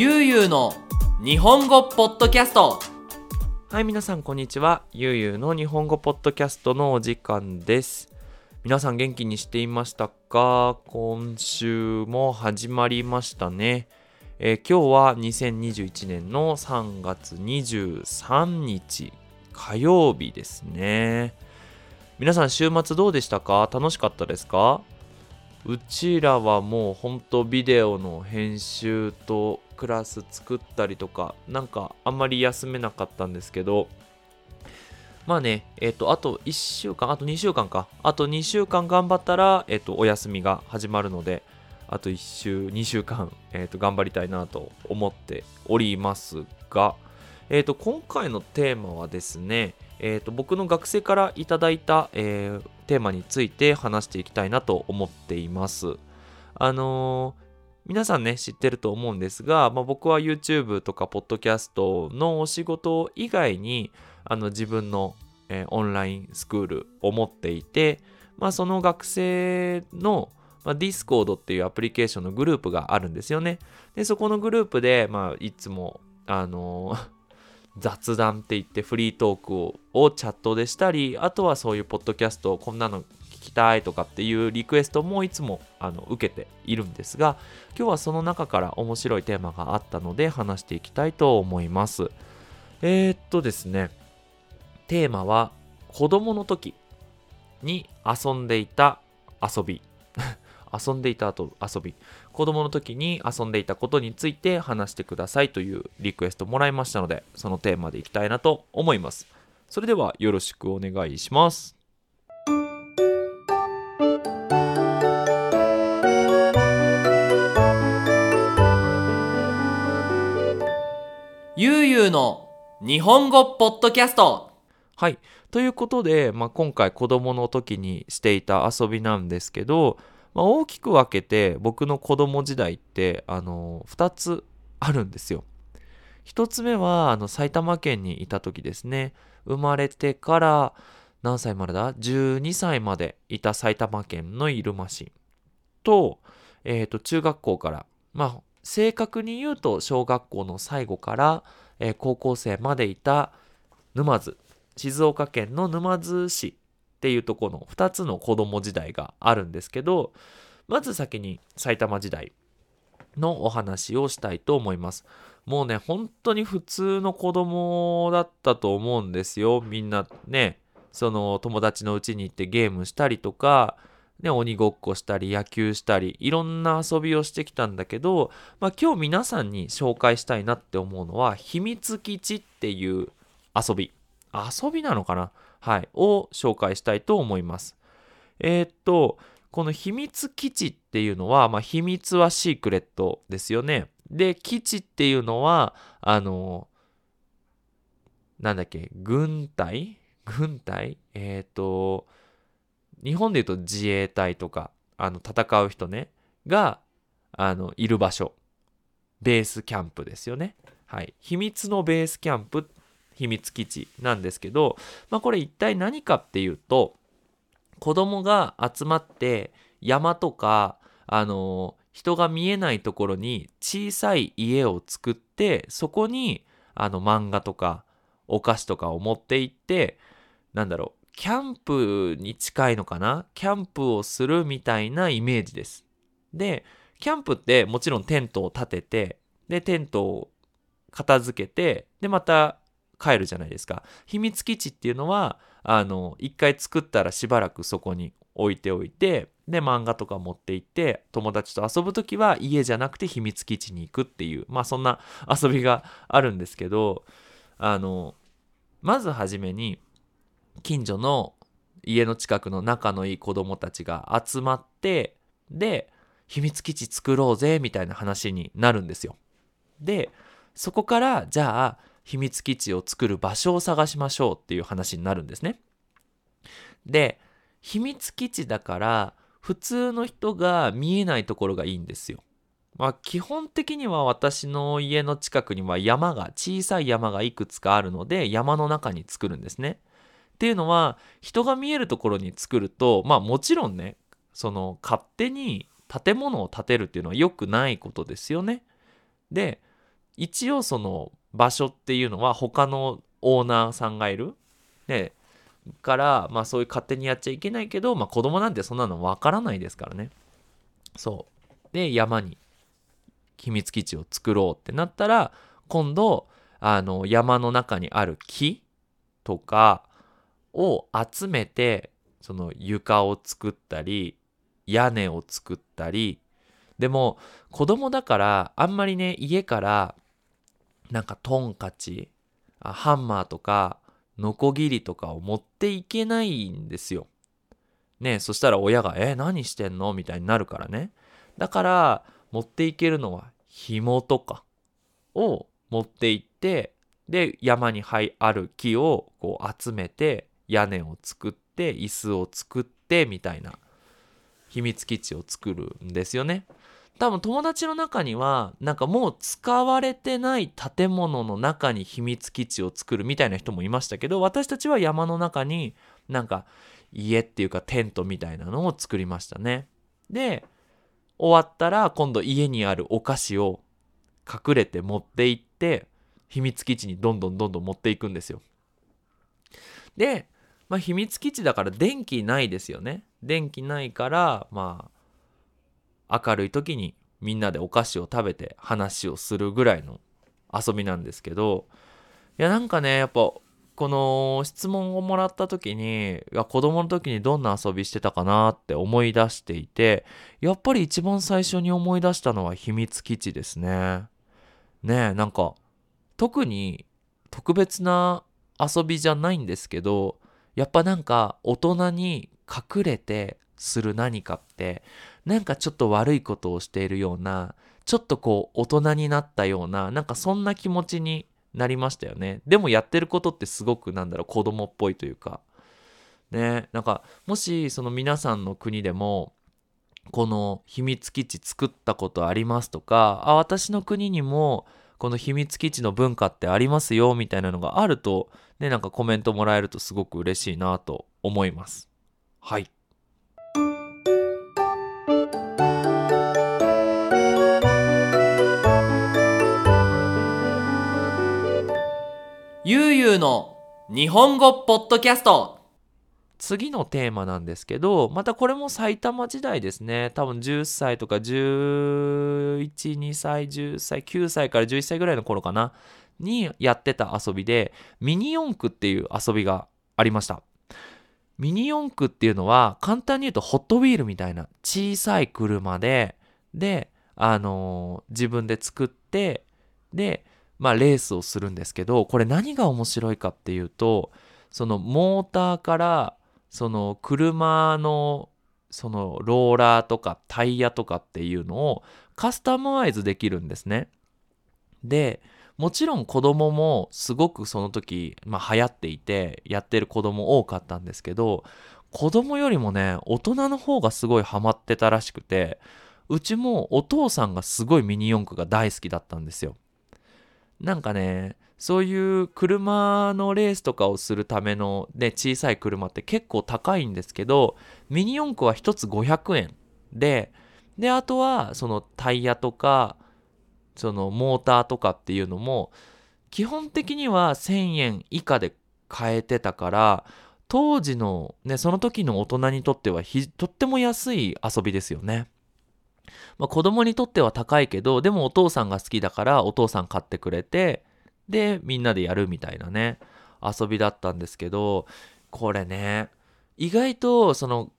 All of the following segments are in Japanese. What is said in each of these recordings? ゆうゆうの日本語ポッドキャスト。はい、皆さんこんにちは。ゆうゆうの日本語ポッドキャストのお時間です。皆さん元気にしていましたか？今週も始まりましたね。今日は2021年の3月23日火曜日ですね。皆さん週末どうでしたか？楽しかったですか？うちらはもう本当ビデオの編集とクラス作ったりとか、なんかあんまり休めなかったんですけど、まあね、あと1週間、あと2週間か、あと2週間頑張ったら、お休みが始まるので、あと1週、2週間、頑張りたいなと思っておりますが、今回のテーマはですね、僕の学生からいただいた、テーマについて話していきたいなと思っています。皆さんね知ってると思うんですが、僕は YouTube とかポッドキャストのお仕事以外に自分の、オンラインスクールを持っていて、その学生の、Discord っていうアプリケーションのグループがあるんですよね。でそこのグループで、いつも雑談って言ってフリートークをチャットでしたり、あとはそういうポッドキャストをこんなの聞きたいとかっていうリクエストもいつも受けているんですが、今日はその中から面白いテーマがあったので話していきたいと思います。ですね、テーマは子供の時に遊んでいた遊び子供の時に遊んでいたことについて話してくださいというリクエストもらいましたので、そのテーマでいきたいなと思います。それではよろしくお願いします。ゆうゆうの日本語ポッドキャスト。はい、ということで、今回子供の時にしていた遊びなんですけど、大きく分けて僕の子供時代って2つあるんですよ。1つ目は埼玉県にいた時ですね。生まれてから何歳までだ?12歳までいた埼玉県の入間市と、中学校から、正確に言うと小学校の最後から、高校生までいた沼津、静岡県の沼津市っていうとこの2つの子供時代があるんですけど、まず先に埼玉時代のお話をしたいと思います。もうね本当に普通の子供だったと思うんですよ。みんなねその友達の家に行ってゲームしたりとか、鬼ごっこしたり野球したりいろんな遊びをしてきたんだけど、今日皆さんに紹介したいなって思うのは秘密基地っていう遊びなのかな、はい、を紹介したいと思います。この秘密基地っていうのは、秘密はシークレットですよね。で基地っていうのは軍隊、日本でいうと自衛隊とか戦う人ねがいる場所、ベースキャンプですよね。はい、秘密のベースキャンプって秘密基地なんですけど、これ一体何かっていうと、子供が集まって山とか人が見えないところに小さい家を作って、そこに漫画とかお菓子とかを持って行って、キャンプに近いのかな、キャンプをするみたいなイメージです。でキャンプってもちろんテントを立てて、でテントを片付けて、でまた帰るじゃないですか。秘密基地っていうのは一回作ったらしばらくそこに置いておいて、で漫画とか持って行って友達と遊ぶときは家じゃなくて秘密基地に行くっていう、そんな遊びがあるんですけど、まずはじめに近所の家の近くの仲のいい子供たちが集まって、で秘密基地作ろうぜみたいな話になるんですよ。でそこからじゃあ秘密基地を作る場所を探しましょうっていう話になるんですね。で、秘密基地だから普通の人が見えないところがいいんですよ。基本的には私の家の近くには小さい山がいくつかあるので、山の中に作るんですね。っていうのは人が見えるところに作ると、もちろんね、勝手に建物を建てるっていうのは良くないことですよね。で一応その場所っていうのは他のオーナーさんがいるねから、まあ、そういう勝手にやっちゃいけないけど、まあ、子供なんてそんなの分からないですからね。そうで山に秘密基地を作ろうってなったら、今度山の中にある木とかを集めてその床を作ったり屋根を作ったり、でも子供だからあんまりね家からなんかトンカチ、ハンマーとかノコギリとかを持っていけないんですよ。ねえ、そしたら親が何してんのみたいになるからね。だから持っていけるのは紐とかを持って行って、で山にある木をこう集めて屋根を作って椅子を作ってみたいな秘密基地を作るんですよね。多分友達の中にはなんかもう使われてない建物の中に秘密基地を作るみたいな人もいましたけど、私たちは山の中になんか家っていうかテントみたいなのを作りましたね。で終わったら今度家にあるお菓子を隠れて持って行って秘密基地にどんどん持っていくんですよ。で、まあ、秘密基地だから電気ないですよね。電気ないからまあ明るい時にみんなでお菓子を食べて話をするぐらいの遊びなんですけど、いやなんかねやっぱこの質問をもらった時に、いや子供の時にどんな遊びしてたかなって思い出していて、やっぱり一番最初に思い出したのは秘密基地ですね。ねえ、なんか特に特別な遊びじゃないんですけど、やっぱなんか大人に隠れてする何かってなんかちょっと悪いことをしているような、ちょっとこう大人になったような、なんかそんな気持ちになりましたよね。でもやってることってすごく子供っぽいというかね、なんかもしその皆さんの国でもこの秘密基地作ったことありますとか、あ私の国にもこの秘密基地の文化ってありますよみたいなのがあるとね、なんかコメントもらえるとすごく嬉しいなと思います。はい、ゆうゆうの日本語ポッドキャスト、次のテーマなんですけど、またこれも埼玉時代ですね。多分10歳とか11、2歳、10歳、9歳から11歳ぐらいの頃かなにやってた遊びで、ミニ四駆っていう遊びがありました。ミニ四駆っていうのは簡単に言うとホットウィールみたいな小さい車で、自分で作って、でまあ、レースをするんですけど、これ何が面白いかっていうと、そのモーターからその車のそのローラーとかタイヤとかっていうのをカスタマイズできるんですね。でもちろん子供もすごくその時、流行っていてやってる子供多かったんですけど、子供よりもね大人の方がすごいハマってたらしくて、うちもお父さんがすごいミニ四駆が大好きだったんですよ。なんかねそういう車のレースとかをするための、小さい車って結構高いんですけど、ミニ四駆は1つ500円であとはそのタイヤとかそのモーターとかっていうのも基本的には1000円以下で買えてたから、当時のねその時の大人にとってはとっても安い遊びですよね。まあ、子供にとっては高いけど、でもお父さんが好きだからお父さん買ってくれて、でみんなでやるみたいなね遊びだったんですけど、これね意外とその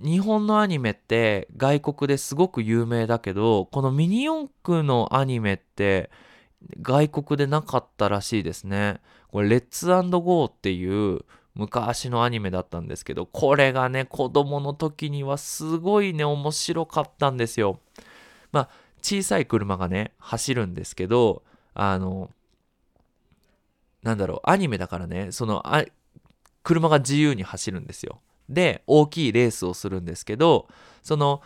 日本のアニメって外国ですごく有名だけど、このミニ四駆のアニメって外国でなかったらしいですね。これレッツ&ゴーっていう昔のアニメだったんですけど、これがね子供の時にはすごいね面白かったんですよ。まあ小さい車がね走るんですけど、アニメだからねその車が自由に走るんですよ。で大きいレースをするんですけど、その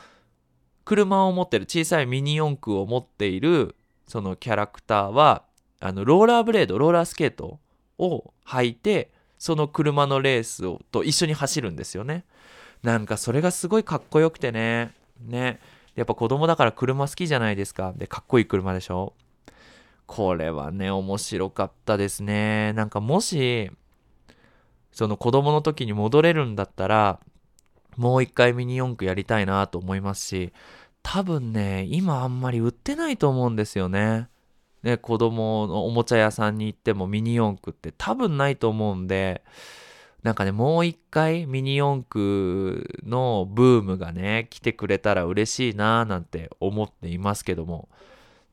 車を持ってる小さいミニ四駆を持っているそのキャラクターはローラーブレード、ローラースケートを履いてその車のレースと一緒に走るんですよね。なんかそれがすごいかっこよくてねやっぱ子供だから車好きじゃないですか。でかっこいい車でしょ。これはね面白かったですね。なんかもしその子供の時に戻れるんだったらもう一回ミニ四駆やりたいなと思いますし、多分ね今あんまり売ってないと思うんですよね。ね、子供のおもちゃ屋さんに行ってもミニ四駆って多分ないと思うんで、なんかねもう一回ミニ四駆のブームがね来てくれたら嬉しいななんて思っていますけども、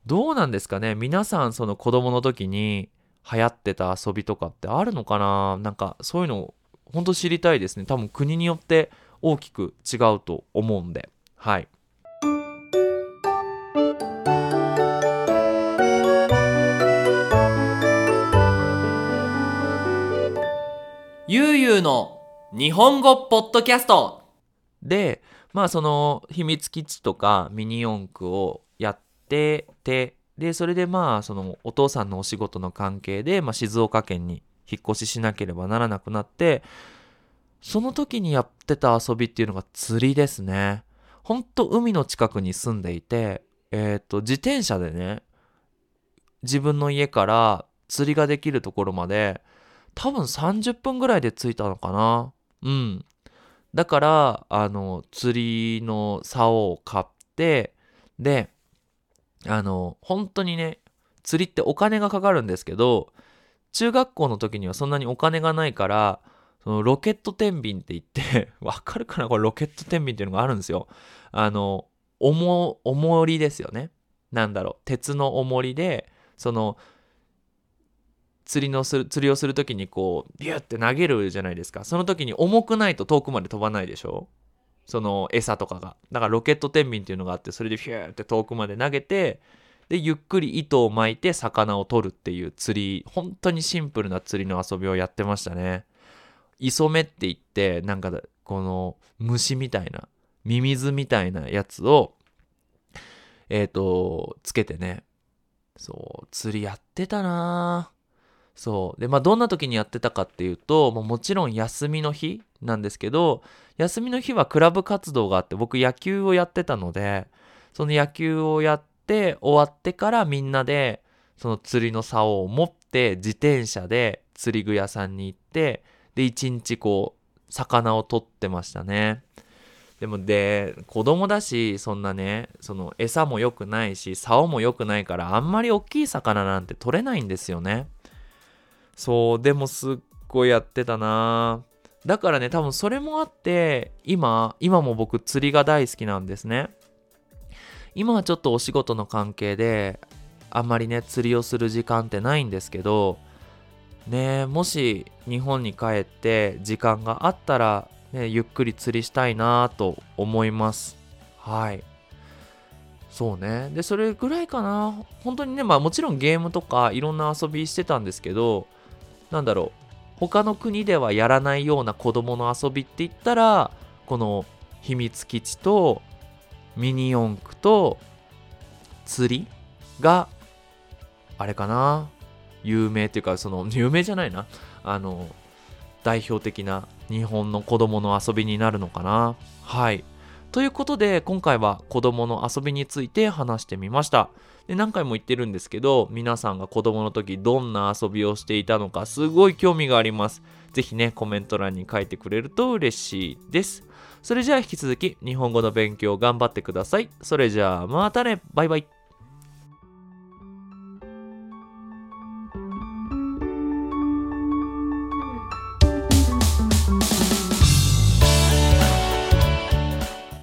どうなんですかね皆さん、その子供の時に流行ってた遊びとかってあるのかな。なんかそういうの本当知りたいですね。多分国によって大きく違うと思うんで、はい。ゆうゆうの日本語ポッドキャストで、まあその秘密基地とかミニ四駆をやってて、でそれでまあそのお父さんのお仕事の関係で、まあ、静岡県に引っ越ししなければならなくなって、その時にやってた遊びっていうのが釣りですね。ほんと海の近くに住んでいて、自転車でね自分の家から釣りができるところまで多分30分ぐらいで着いたのかな。うん。だから釣りの竿を買って、で本当にね釣りってお金がかかるんですけど、中学校の時にはそんなにお金がないから、そのロケット天秤って言ってわかるかな、これロケット天秤っていうのがあるんですよ。重りですよね。なんだろう、鉄の重りでその釣りをするときにこうビューって投げるじゃないですか。その時に重くないと遠くまで飛ばないでしょ、その餌とかが。だからロケット天秤っていうのがあって、それでビューって遠くまで投げて、でゆっくり糸を巻いて魚を取るっていう釣り、本当にシンプルな釣りの遊びをやってましたね。磯目って言って、なんかこの虫みたいなミミズみたいなやつをつけてね、そう釣りやってたなぁ。そうで、まあ、どんな時にやってたかっていうと、もちろん休みの日なんですけど、休みの日はクラブ活動があって、僕野球をやってたので、その野球をやって終わってからみんなでその釣りの竿を持って自転車で釣り具屋さんに行って、で一日こう魚を取ってましたね。で子供だし、そんなねその餌も良くないし竿も良くないから、あんまり大きい魚なんて取れないんですよね。そうでもすっごいやってたな。だからね多分それもあって、今も僕釣りが大好きなんですね。今はちょっとお仕事の関係であんまりね釣りをする時間ってないんですけどね、もし日本に帰って時間があったら、ね、ゆっくり釣りしたいなと思います。はい、そうね。でそれぐらいかな本当にね。まあもちろんゲームとかいろんな遊びしてたんですけど、なんだろう、他の国ではやらないような子供の遊びって言ったら、この秘密基地とミニ四駆と釣りがあれかな、有名っていうか、その有名じゃないな、代表的な日本の子供の遊びになるのかな。はい、ということで今回は子供の遊びについて話してみました。で何回も言ってるんですけど、皆さんが子供の時どんな遊びをしていたのか、すごい興味があります。ぜひねコメント欄に書いてくれると嬉しいです。それじゃあ引き続き日本語の勉強頑張ってください。それじゃあまたね、バイバイ。